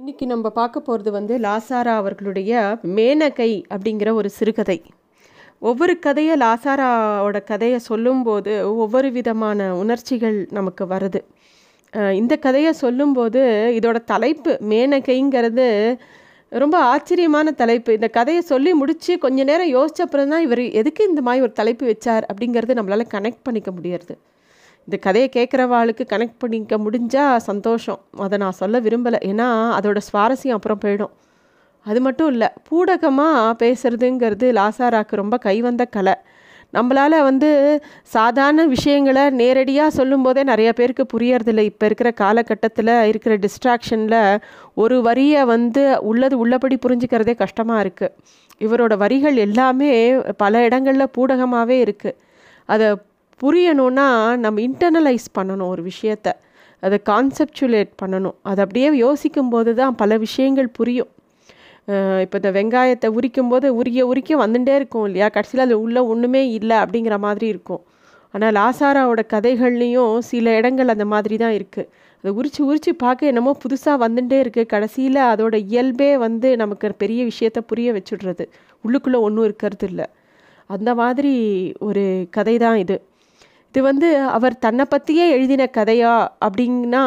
இன்றைக்கி நம்ம பார்க்க போகிறது வந்து லாசாரா அவர்களுடைய மேனகை அப்படிங்கிற ஒரு சிறுகதை. ஒவ்வொரு கதையை லாசாராவோட கதையை சொல்லும்போது ஒவ்வொரு விதமான உணர்ச்சிகள் நமக்கு வருது. இந்த கதையை சொல்லும்போது இதோட தலைப்பு மேனகைங்கிறது ரொம்ப ஆச்சரியமான தலைப்பு. இந்த கதையை சொல்லி முடித்து கொஞ்ச நேரம் யோசிச்ச அப்புறம் தான் இவர் எதுக்கு இந்த மாதிரி ஒரு தலைப்பு வச்சார் அப்படிங்கிறது நம்மளால் கனெக்ட் பண்ணிக்க முடியாது. இந்த கதையை கேட்குறவாளுக்கு கனெக்ட் பண்ணிக்க முடிஞ்சால் சந்தோஷம். அதை நான் சொல்ல விரும்பலை, ஏன்னா அதோடய சுவாரஸ்யம் அப்புறம் போயிடும். அது மட்டும் இல்லை, பூடகமாக பேசுகிறதுங்கிறது லாசாராக்கு ரொம்ப கைவந்த கலை. நம்மளால் வந்து சாதாரண விஷயங்களை நேரடியாக சொல்லும்போதே நிறைய பேருக்கு புரியறதில்லை. இப்போ இருக்கிற காலகட்டத்தில் இருக்கிற டிஸ்ட்ராக்ஷனில் ஒரு வரியை வந்து உள்ளது உள்ளபடி புரிஞ்சுக்கிறதே கஷ்டமாக இருக்குது. இவரோட வரிகள் எல்லாமே பல இடங்களில் பூடகமாகவே இருக்குது. அதை புரியணும்னா நம்ம இன்டர்னலைஸ் பண்ணணும், ஒரு விஷயத்தை அதை கான்செப்டுலேட் பண்ணணும். அது அப்படியே யோசிக்கும்போது தான் பல விஷயங்கள் புரியும். இப்போ இந்த வெங்காயத்தை உரிக்கும்போது உரிக்க வந்துட்டே இருக்கும் இல்லையா, கடைசியில் அது உள்ளே ஒன்றுமே இல்லை அப்படிங்கிற மாதிரி இருக்கும். ஆனால் லாசாராவோட கதைகள்லேயும் சில இடங்கள் அந்த மாதிரி தான் இருக்குது. அதை உரிச்சு பார்க்க என்னமோ புதுசாக வந்துட்டே இருக்குது. கடைசியில் அதோட இயல்பே வந்து நமக்கு பெரிய விஷயத்தை புரிய வச்சுடுறது, உள்ளுக்குள்ளே ஒன்றும் இருக்கிறது இல்லை. அந்த மாதிரி ஒரு கதை தான் இது. இது வந்து அவர் தன்னை பற்றியே எழுதின கதையா அப்படின்னா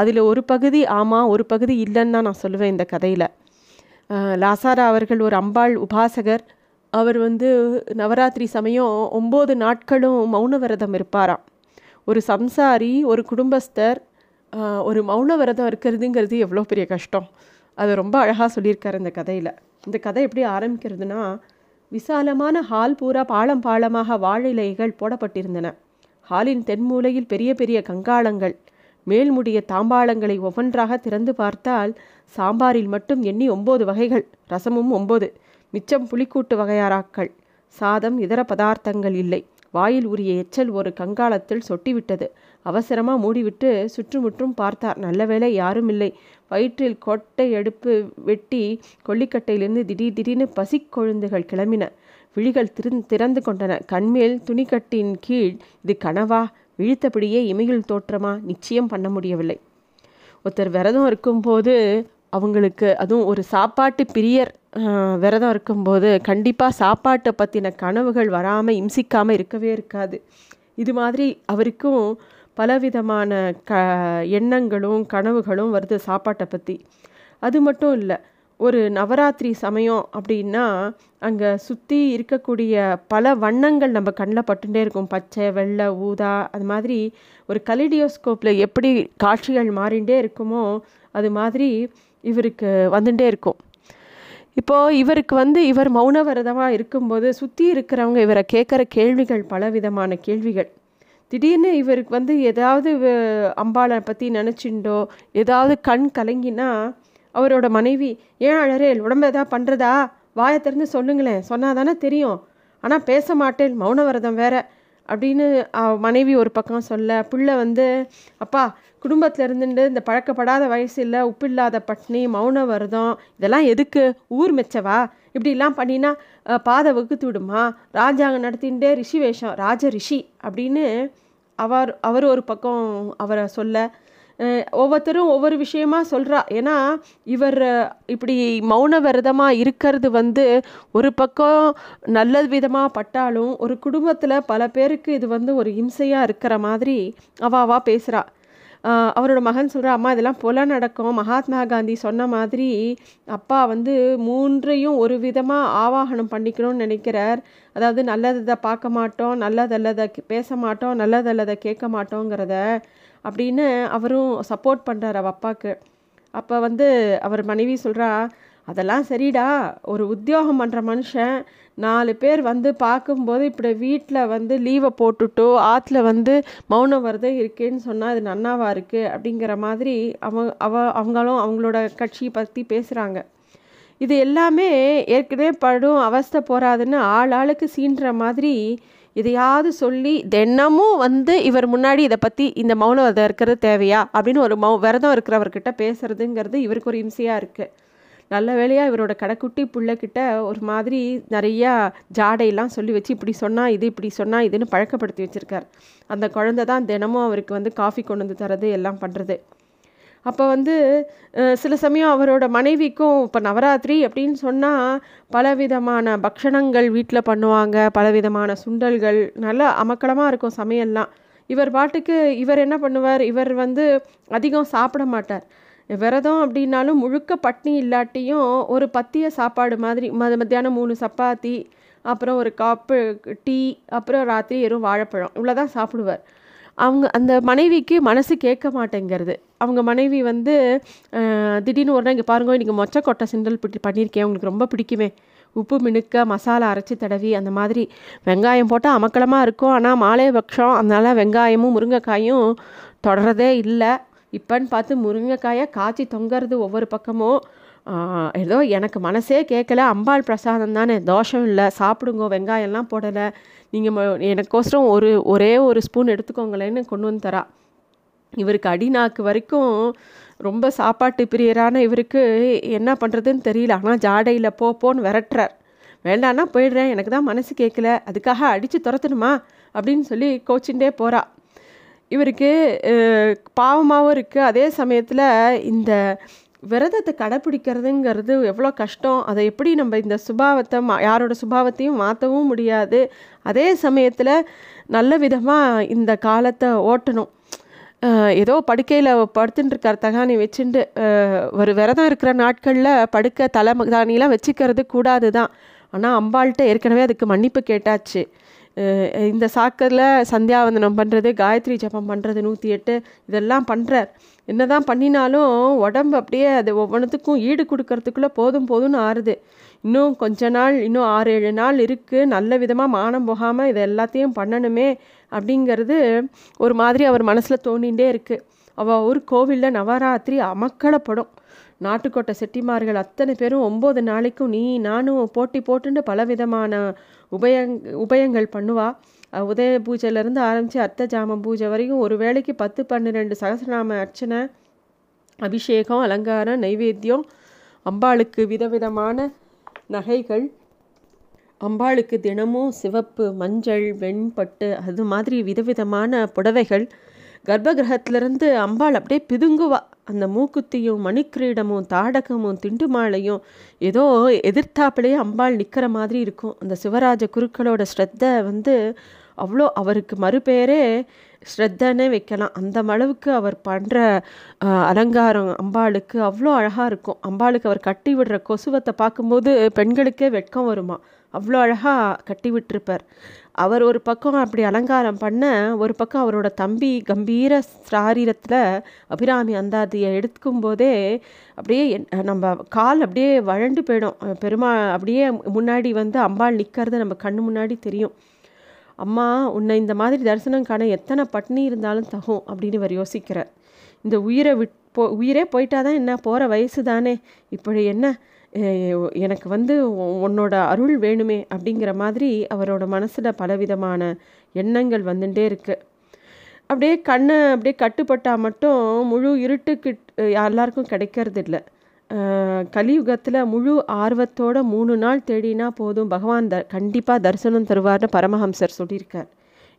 அதில் ஒரு பகுதி ஆமாம், ஒரு பகுதி இல்லைன்னு தான் நான் சொல்லுவேன். இந்த கதையில் லாசாரா அவர்கள் ஒரு அம்பாள் உபாசகர். அவர் வந்து நவராத்திரி சமயம் 9 நாட்களும் மௌன விரதம் இருப்பாராம். ஒரு சம்சாரி, ஒரு குடும்பஸ்தர் ஒரு மௌன விரதம் இருக்கிறதுங்கிறது எவ்வளோ பெரிய கஷ்டம், அது ரொம்ப அழகாக சொல்லியிருக்காரு இந்த கதையில். இந்த கதை எப்படி ஆரம்பிக்கிறதுனா, விசாலமான ஹால் பூரா பாலம் பாலமாக வாழை இலைகள் போடப்பட்டிருந்தன. ஹாலின் தென்மூலையில் பெரிய பெரிய கங்காளங்கள், மேல்முடிய தாம்பாளங்களை ஒவ்வொன்றாக திறந்து பார்த்தால் சாம்பாரில் மட்டும் எண்ணி 9 வகைகள், ரசமும் 9, மிச்சம் புளிக்கூட்டு வகையாராக்கள், சாதம், இதர பதார்த்தங்கள் இல்லை. வாயில் உரிய எச்சல் ஒரு கங்காளத்தில் சொட்டிவிட்டது. அவசரமாக மூடிவிட்டு சுற்றுமுற்றும் பார்த்தார். நல்லவேளை யாரும் இல்லை. வயிற்றில் கொட்டை எடுப்பு வெட்டி கொல்லிக்கட்டையிலிருந்து திடீர்னு பசிக்கொழுந்துகள் கிளம்பின. விழிகள் திறந்து கொண்டன. கண்மேல் துணிக்கட்டின் கீழ் இது கனவா, விழித்தபடியே இமையில் தோற்றமா, நிச்சயம் பண்ண முடியவில்லை. ஒருத்தர் விரதம் இருக்கும்போது அவங்களுக்கு, அதுவும் ஒரு சாப்பாட்டு பிரியர் விரதம் இருக்கும்போது, கண்டிப்பாக சாப்பாட்டை பற்றின கனவுகள் வராமல் இம்சிக்காமல் இருக்கவே இருக்காது. இது மாதிரி அவருக்கும் பலவிதமான எண்ணங்களும் கனவுகளும் வருது சாப்பாட்டை பற்றி. அது மட்டும் இல்லை, ஒரு நவராத்திரி சமயம் அப்படின்னா அங்கே சுற்றி இருக்கக்கூடிய பல வண்ணங்கள் நம்ம கண்ணில் பட்டுகிட்டே இருக்கும். பச்சை, வெள்ளை, ஊதா, அது மாதிரி ஒரு கலிடியோஸ்கோப்பில் எப்படி காட்சிகள் மாறிகிட்டே இருக்குமோ அது மாதிரி இவருக்கு வந்துகிட்டே இருக்கும். இப்போது இவருக்கு வந்து இவர் மௌன விரதமாக இருக்கும்போது சுற்றி இருக்கிறவங்க இவரை கேட்குற கேள்விகள் பலவிதமான கேள்விகள். திடீர்னு இவருக்கு வந்து ஏதாவது அம்பாளை பற்றி நினச்சிண்டோ ஏதாவது கண் கலங்கினா அவரோட மனைவி, ஏன் அழறேல், உடம்பு எதாவது பண்ணுறதா, வாயை திறந்து சொல்லுங்களேன், சொன்னால் தானே தெரியும், ஆனால் பேச மாட்டேன், மௌன விரதம் வேற அப்படின்னு மனைவி ஒரு பக்கம் சொல்ல, பிள்ளை வந்து அப்பா குடும்பத்தில் இருந்துட்டு இந்த பழக்கப்படாத வயசில் உப்பு இல்லாத பட்னி மௌன விரதம் இதெல்லாம் எதுக்கு, ஊர் மெச்சவா, இப்படிலாம் பண்ணினா பாதை வகுத்து விடுமா, ராஜாங்க நடத்தின்ண்டே ரிஷி வேஷம், ராஜ ரிஷி அப்படின்னு அவர் ஒரு பக்கம் அவரை சொல்ல, ஒவ்வொருத்தரும் ஒவ்வொரு விஷயமா சொல்கிறா. ஏன்னா இவர் இப்படி மௌன விரதமாக இருக்கிறது வந்து ஒரு பக்கம் நல்ல விதமாக பட்டாலும் ஒரு குடும்பத்தில் பல பேருக்கு இது வந்து ஒரு இம்சையாக இருக்கிற மாதிரி அவா பேசுகிறா. அவரோட மகன் சொல்கிறா, அம்மா இதெல்லாம் போல நடக்கும், மகாத்மா காந்தி சொன்ன மாதிரி அப்பா வந்து 3ஐயும் ஒரு விதமாக ஆவாகனம் பண்ணிக்கணும்னு நினைக்கிறார். அதாவது நல்லதை பார்க்க மாட்டோம், நல்லதல்லதை பேச மாட்டோம், நல்லதல்லதை கேட்க மாட்டோங்கிறத அப்படின்னு அவரும் சப்போர்ட் பண்ணுறார் அவள் அப்பாவுக்கு. அப்போ வந்து அவர் மனைவி சொல்கிறா, அதெல்லாம் சரிடா, ஒரு உத்தியோகம் பண்ணுற மனுஷன் 4 பேர் வந்து பார்க்கும்போது இப்படி வீட்டில் வந்து லீவை போட்டுட்டோ ஆற்றுல வந்து மௌனம் வருது இருக்கேன்னு சொன்னால் அது நன்னாவாக இருக்குது அப்படிங்கிற மாதிரி அவங்களும் அவங்களோட கட்சி பற்றி பேசுகிறாங்க. இது எல்லாமே ஏற்கனவே படும் அவஸ்தை போகாதுன்னு ஆளாளுக்கு சீன்ற மாதிரி இதையாவது சொல்லி தினமும் வந்து இவர் முன்னாடி இதை பற்றி இந்த மௌன விரதம் இருக்கிறது தேவையா அப்படின்னு ஒரு விரதம் இருக்கிறவர்கிட்ட பேசுகிறதுங்கிறது இவருக்கு ஒரு இம்சையாக இருக்குது. நல்ல வேலையாக இவரோட கடைக்குட்டி பிள்ளைக்கிட்ட ஒரு மாதிரி நிறையா ஜாடையெல்லாம் சொல்லி வச்சு இப்படி சொன்னால் இதுன்னு பழக்கப்படுத்தி வச்சுருக்கார். அந்த குழந்தை தான் தினமும் அவருக்கு வந்து காஃபி கொண்டு வந்து தரது எல்லாம் பண்ணுறது. அப்போ சில சமயம் அவரோட மனைவிக்கும் இப்போ நவராத்திரி அப்படின்னு சொன்னால் பலவிதமான பக்ஷணங்கள் வீட்டில் பண்ணுவாங்க, பலவிதமான சுண்டல்கள், நல்லா அமக்கலமாக இருக்கும் சமையல்லாம். இவர் பாட்டுக்கு இவர் என்ன பண்ணுவார், இவர் அதிகம் சாப்பிட மாட்டார். விரதம் அப்படின்னாலும் முழுக்க பட்னி இல்லாட்டியும் ஒரு பத்திய சாப்பாடு மாதிரி மத்தியானம் 3 சப்பாத்தி, அப்புறம் ஒரு காப்பு டீ, அப்புறம் ராத்திரி வெறும் வாழைப்பழம், இவ்வளோதான் சாப்பிடுவார். அவங்க அந்த மனைவிக்கு மனசு கேட்க மாட்டேங்கிறது. அவங்க மனைவி திடீர்னு ஒரு நாள், இங்கே பாருங்க இன்றைக்கி மொச்சக்கொட்டை சிண்டல் பண்ணியிருக்கேன், உங்களுக்கு ரொம்ப பிடிக்குமே, உப்பு மினுக்க மசாலா அரைச்சி தடவி அந்த மாதிரி வெங்காயம் போட்டால் அமக்கலமாக இருக்கும், ஆனால் மாலை பட்சம் அதனால வெங்காயமும் முருங்கைக்காயும் தொடரதே இல்லை. இப்போன்னு பார்த்து முருங்கைக்காயை காய்ச்சி தொங்கிறது ஒவ்வொரு பக்கமும். ஏதோ எனக்கு மனசே கேட்கலை, அம்பாள் பிரசாதம் தானே, தோஷம் இல்லை, சாப்பிடுங்க, வெங்காயம்லாம் போடலை, நீங்கள் எனக்கோசரம் ஒரே ஒரு ஸ்பூன் எடுத்துக்கோங்களேன்னு கொண்டு வந்து தரா. இவருக்கு அடிநாக்கு வரைக்கும் ரொம்ப சாப்பாட்டு பிரியரான இவருக்கு என்ன பண்ணுறதுன்னு தெரியல. ஆனால் ஜாடையில் போன்னு விரட்டுறார். வேண்டான்னா போயிடுறேன், எனக்கு தான் மனசு கேட்கல, அதுக்காக அடித்து துரத்தணுமா அப்படின்னு சொல்லி கோச்சின்ண்டே போகிறா. இவருக்கு பாவமாகவும் இருக்குது, அதே சமயத்தில் இந்த விரதத்தை கடைப்பிடிக்கிறதுங்கிறது எவ்வளோ கஷ்டம், அதை எப்படி நம்ம இந்த சுபாவத்தை யாரோட சுபாவத்தையும் மாற்றவும் முடியாது. அதே சமயத்தில் நல்ல விதமாக இந்த காலத்தை ஓட்டணும். ஏதோ படுக்கையில் படுத்துட்டுருக்கார் தகானி வச்சுட்டு. ஒரு விரதம் இருக்கிற நாட்களில் படுக்க தலைமகானிலாம் வச்சுக்கிறது கூடாது தான், ஆனால் அம்பாள்கிட்ட ஏற்கனவே அதுக்கு மன்னிப்பு கேட்டாச்சு. இந்த சாக்கரில் சந்தியாவந்தனம் பண்ணுறது, காயத்ரி ஜபம் பண்ணுறது, 108 இதெல்லாம் பண்ணுறார். என்ன தான் பண்ணினாலும் உடம்பு அப்படியே அது ஒவ்வொன்றுத்துக்கும் ஈடு கொடுக்கறதுக்குள்ளே போதும்னு ஆறுது. இன்னும் கொஞ்ச நாள், இன்னும் 6-7 நாள் இருக்குது, நல்ல விதமாக மானம் போகாமல் இதை எல்லாத்தையும் பண்ணணுமே அப்படிங்கிறது ஒரு மாதிரி அவர் மனசில் தோணிகிட்டே இருக்குது. அவள் ஒரு கோவிலில் நவராத்திரி அமக்களப்படும். நாட்டுக்கோட்டை செட்டிமார்கள் அத்தனை பேரும் 9 நாளைக்கும் நீ நானும் போட்டி போட்டுண்டு பலவிதமான உபயங்கள் பண்ணுவா. உதய பூஜையிலேருந்து ஆரம்பித்து அர்த்த ஜாம பூஜை வரைக்கும் ஒரு வேளைக்கு 10-12 சகஸ்ரநாம அர்ச்சனை, அபிஷேகம், அலங்காரம், நைவேத்தியம், அம்பாளுக்கு விதவிதமான நகைகள், அம்பாளுக்கு தினமும் சிவப்பு, மஞ்சள், வெண்பட்டு அது மாதிரி விதவிதமான புடவைகள். கர்ப்பகிரகத்திலேருந்து அம்பாள் அப்படியே பிதுங்குவா. அந்த மூக்குத்தியும் மணிக்கிரீடமும் தாடகமும் திண்டுமாலையும் ஏதோ எதிர்த்தாப்பிலேயே அம்பாள் நிற்கிற மாதிரி இருக்கும். அந்த சிவராஜ குருக்களோட ஸ்ரத்தை அவ்வளோ, அவருக்கு மறுபேரே ஸ்ரத்தனே வைக்கலாம், அந்த அளவுக்கு அவர் பண்ணுற அலங்காரம் அம்பாளுக்கு அவ்வளோ அழகாக இருக்கும். அம்பாளுக்கு அவர் கட்டி விடுற கொசுவத்தை பார்க்கும்போது பெண்களுக்கே வெட்கம் வருமா, அவ்வளோ அழகாக கட்டி விட்டுருப்பார். அவர் ஒரு பக்கம் அப்படி அலங்காரம் பண்ண, ஒரு பக்கம் அவரோட தம்பி கம்பீர சாரீரத்தில் அபிராமி அந்தாதியை எடுத்துக்கும் போதே அப்படியே நம்ம கால் அப்படியே வழண்டு போயிடும். பெருமாள் அப்படியே முன்னாடி அம்பாள் நிற்கிறது நம்ம கண்ணு முன்னாடி தெரியும். அம்மா உன்னை இந்த மாதிரி தரிசனம் காண எத்தனை பட்டினி இருந்தாலும் தகும் அப்படின்னு இவர் யோசிக்கிறார். இந்த உயிரை உயிரே போயிட்டாதான் என்ன, போகிற வயசு தானே, இப்படி என்ன எனக்கு உன்னோட அருள் வேணுமே அப்படிங்கிற மாதிரி அவரோட மனசில் பலவிதமான எண்ணங்கள் வந்துட்டே இருக்குது. அப்படியே கண்ணை அப்படியே கட்டுப்பட்டால் மட்டும் முழு இருட்டுக்கு எல்லாருக்கும் கிடைக்கிறது இல்லை. கலியுகத்தில் முழு ஆர்வத்தோட 3 நாள் தேடினா போதும், பகவான் கண்டிப்பாக தரிசனம் தருவார்னு பரமஹம்சர் சொல்லியிருக்கார்.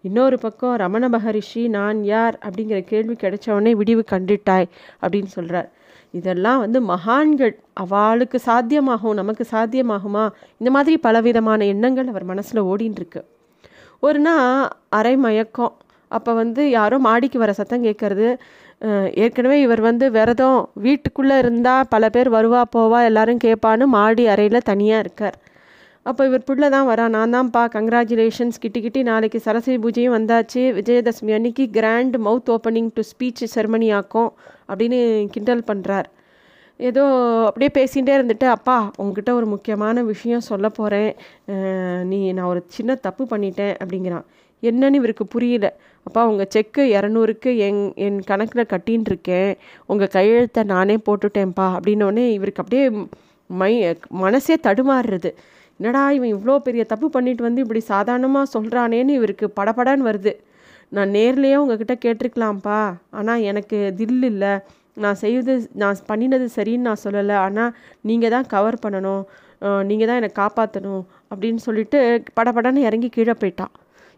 இன்னொரு பக்கம் ரமண மகரிஷி நான் யார் அப்படிங்கிற கேள்வி கிடைச்சவொடனே விடிவு கண்டுட்டாய் அப்படின்னு சொல்கிறார். இதெல்லாம் மகான்கள், அவளுக்கு சாத்தியமாகும், நமக்கு சாத்தியமாகுமா, இந்த மாதிரி பலவிதமான எண்ணங்கள் அவர் மனசில் ஓடின்ட்டுருக்கு. ஒரு நாள் அரை மயக்கம். அப்போ யாரோ மாடிக்கு வர சத்தம் கேட்கறது. ஏற்கனவே இவர் விரதம், வீட்டுக்குள்ளே இருந்தால் பல பேர் வருவா போவா எல்லாரும் கேட்பான்னு மாடி அறையில் தனியாக இருக்கார். அப்போ இவர் பிள்ளை தான் வரா, நான் தான்ப்பா, கங்க்ராச்சுலேஷன்ஸ் கிட்டி, நாளைக்கு சரஸ்வதி பூஜையும் வந்தாச்சு, விஜயதசமி அன்னைக்கு grand mouth opening to speech ceremony ஆக்கும் அப்படின்னு கிண்டல் பண்ணுறார். ஏதோ அப்படியே பேசிகிட்டே இருந்துட்டு, அப்பா உங்ககிட்ட ஒரு முக்கியமான விஷயம் சொல்ல போகிறேன், நான் ஒரு சின்ன தப்பு பண்ணிட்டேன் அப்படிங்கிறான். என்னன்னு இவருக்கு புரியல. அப்பா உங்கள் செக்கு 200க்கு என் கணக்கில் கட்டின்னு இருக்கேன், உங்கள் கையெழுத்தை நானே போட்டுட்டேன்ப்பா அப்படின்னோடனே இவருக்கு அப்படியே மனசே தடுமாறுறது. என்னடா இவன் இவ்வளோ பெரிய தப்பு பண்ணிட்டு இப்படி சாதாரணமாக சொல்கிறானேன்னு இவருக்கு படபடன்னு வருது. நான் நேர்லேயே உங்ககிட்ட கேட்டிருக்கலாம்ப்பா, ஆனால் எனக்கு தில் இல்லை, நான் பண்ணினது சரின்னு நான் சொல்லலை, ஆனால் நீங்கள் தான் கவர் பண்ணணும், நீங்கள் தான் என்னை காப்பாற்றணும் அப்படின்னு சொல்லிட்டு படபடன்னு இறங்கி கீழே போயிட்டான்.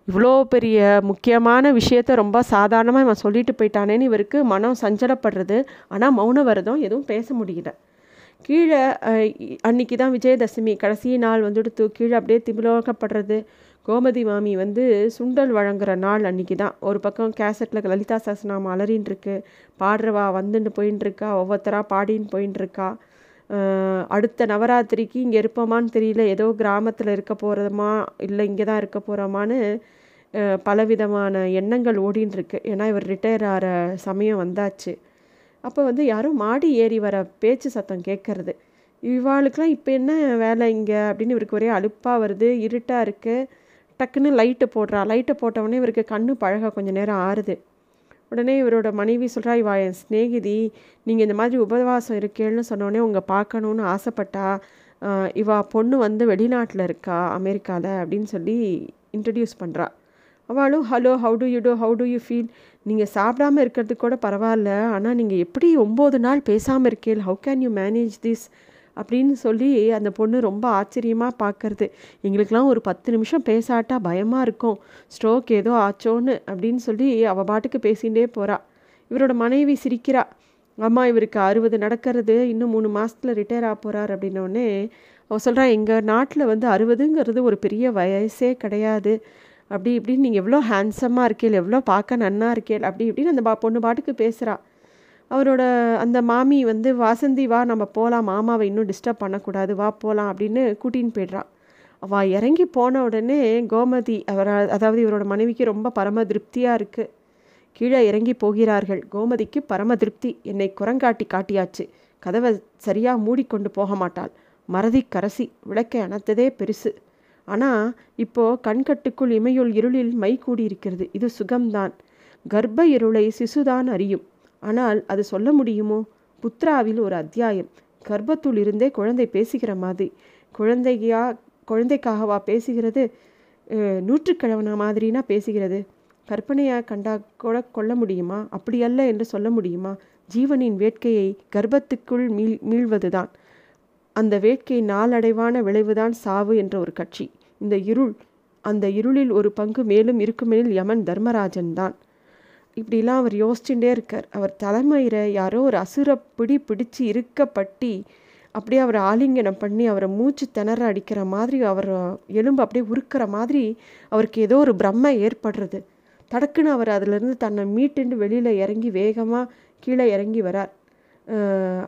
இவ்வளோ பெரிய முக்கியமான விஷயத்தை ரொம்ப சாதாரணமாக இவன் சொல்லிட்டு போயிட்டானேன்னு இவருக்கு மனம் சஞ்சலப்படுறது. ஆனால் மௌன விரதம் எதுவும் பேச முடியல. கீழே அன்னைக்கு தான் விஜயதசமி கடைசி நாள் வந்துடுத்து கீழே அப்படியே திமிலோகப்படுறது. கோமதி மாமி வந்து சுண்டல் வழங்குற நாள் அன்றைக்கி தான். ஒரு பக்கம் கேசட்டில் லலிதா சஹஸ்ரநாமம் அலறின்னு இருக்கு, பாடுறவா வந்துன்னு போயின்னு இருக்கா, ஒவ்வொருத்தராக பாடின்னு போயின்னு இருக்கா. அடுத்த நவராத்திரிக்கு இங்கே இருப்போமான்னு தெரியல, ஏதோ கிராமத்தில் இருக்க போகிறோமா இல்லை இங்கே தான் இருக்க போகிறோமான்னு பலவிதமான எண்ணங்கள் ஓடின்னு இருக்கு. ஏன்னா இவர் ரிட்டையர் ஆகிற சமயம் வந்தாச்சு. அப்போ வந்து யாரும் மாடி ஏறி வர பேச்சு சத்தம் கேட்கறது. இவாளுக்கெலாம் இப்போ என்ன வேலை இங்கே அப்படின்னு இவருக்கு ஒரே அலுப்பாக வருது. இருட்டாக இருக்குது, டக்குன்னு லைட்டு போடுறா. லைட்டை போட்டவுடனே இவருக்கு கண்ணு பழக கொஞ்சம் நேரம் ஆறுது. உடனே இவரோட மனைவி சொல்கிறா, இவா என் ஸ்நேகிதி, நீங்கள் இந்த மாதிரி உபவாசம் இருக்கேன்னு சொன்னோடனே உங்கள் பார்க்கணுன்னு ஆசைப்பட்டா, இவா பொண்ணு வந்து வெளிநாட்டில் இருக்கா அமெரிக்காவில் அப்படின்னு சொல்லி இன்ட்ரடியூஸ் பண்ணுறா. அவளும் hello, how do you do, how do you feel, நீங்கள் சாப்பிடாமல் இருக்கிறதுக்கு கூட பரவாயில்ல, ஆனால் நீங்கள் எப்படி 9 நாள் பேசாமல் இருக்கீள், how can you manage this அப்படின்னு சொல்லி அந்த பொண்ணு ரொம்ப ஆச்சரியமாக பார்க்கறது. எங்களுக்கெலாம் ஒரு 10 நிமிஷம் பேசாட்டா பயமாக இருக்கும், ஸ்ட்ரோக் ஏதோ ஆச்சோன்னு அப்படின்னு சொல்லி அவள் பாட்டுக்கு பேசிகிட்டே போகிறா. இவரோட மனைவி சிரிக்கிறா. அம்மா இவருக்கு 60 நடக்கிறது, இன்னும் 3 மாதத்தில் ரிட்டையர் ஆக போகிறார் அப்படின்னோடனே அவள் சொல்கிறா, எங்கள் நாட்டில் வந்து 60ங்கிறது ஒரு பெரிய வயசே கிடையாது, அப்படி இப்படின்னு நீங்கள் எவ்வளோ ஹேண்ட்ஸமாக இருக்கேள், எவ்வளோ பார்க்க நன்னா இருக்கேள் அப்படி இப்படின்னு அந்த பொண்ணு பாட்டுக்கு பேசுகிறா. அவரோட அந்த மாமி வந்து, வாசந்தி வா நம்ம போகலாம், மாமாவை இன்னும் டிஸ்டர்ப் பண்ணக்கூடாது, வா போகலாம் அப்படின்னு கூட்டின்னு போய்ட்றா. அவள் இறங்கி போன உடனே கோமதி அதாவது இவரோட மனைவிக்கு ரொம்ப பரம திருப்தியாக இருக்குது. கீழே இறங்கி போகிறார்கள். கோமதிக்கு பரம திருப்தி, என்னை குரங்காட்டி காட்டியாச்சு, கதவை சரியாக மூடிக்கொண்டு போக மாட்டாள், மறதி கரசி, விளக்கை அணைத்ததே பெருசு, ஆனால் இப்போது கண்கட்டுக்குள் இமையுள் இருளில் மை கூடியிருக்கிறது, இது சுகம்தான், கர்ப்ப இருளை சிசுதான் அறியும், ஆனால் அது சொல்ல முடியுமோ, புத்ராவில் ஒரு அத்தியாயம், கர்ப்பத்துள் இருந்தே குழந்தை பேசுகிற மாதிரி, குழந்தைக்காகவா பேசுகிறது, நூற்றுக்கிழவனா மாதிரினா பேசுகிறது, கற்பனையாக கண்டா கூட கொள்ள முடியுமா, அப்படியல்ல என்று சொல்ல முடியுமா, ஜீவனின் வேட்கையை கர்ப்பத்துக்குள் மீள்வதுதான், அந்த வேட்கை நாளடைவான விளைவுதான் சாவு என்ற ஒரு கட்சி, இந்த இருள், அந்த இருளில் ஒரு பங்கு மேலும் இருக்குமெனில் யமன் தர்மராஜன் தான். இப்படிலாம் அவர் யோசிச்சுட்டே இருக்கார். அவர் தலைமையில் யாரோ ஒரு அசுரப்பிடி பிடிச்சி இருக்கப்பட்டி அப்படியே அவரை ஆலிங்கனம் பண்ணி அவரை மூச்சு திணற அடிக்கிற மாதிரி, அவர் எலும்பு அப்படியே உருக்கிற மாதிரி அவருக்கு ஏதோ ஒரு பிரம்மை ஏற்படுறது. தடக்குன்னு அவர் அதிலிருந்து தன்னை மீட்டுண்டு வெளியில் இறங்கி வேகமாக கீழே இறங்கி வரார்.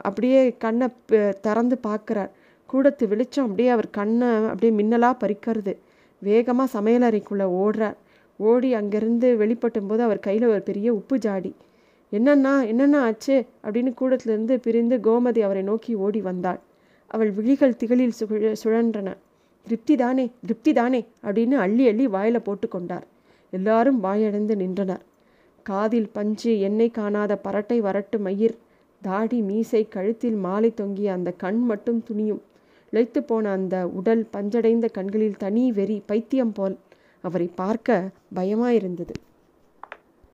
அப்படியே கண்ணை திறந்து பார்க்குறார். கூடத்து வெளிச்சம் அப்படியே அவர் கண்ணை அப்படியே மின்னலாக பறிக்கிறது. வேகமாக சமையலறைக்குள்ளே ஓடுறார். ஓடி அங்கேருந்து வெளிப்பட்டும் போது அவர் கையில் ஒரு பெரிய உப்பு ஜாடி. என்னண்ணா ஆச்சு அப்படின்னு கூடத்துலேருந்து பிரிந்து கோமதி அவரை நோக்கி ஓடி வந்தாள். அவள் விழிகள் திகழில் சுழன்றன. திருப்தி தானே அப்படின்னு அள்ளி அள்ளி வாயில் போட்டு கொண்டார். எல்லாரும் வாயடைந்து நின்றனர். காதில் பஞ்சு, எண்ணெய் காணாத பரட்டை வரட்டு மயிர், தாடி மீசை, கழுத்தில் மாலை தொங்கிய அந்த கண் மட்டும் துணியும், இழைத்து போன அந்த உடல், பஞ்சடைந்த கண்களில் தனி வெறி, பைத்தியம் போல் அவரை பார்க்க பயமாயிருந்தது.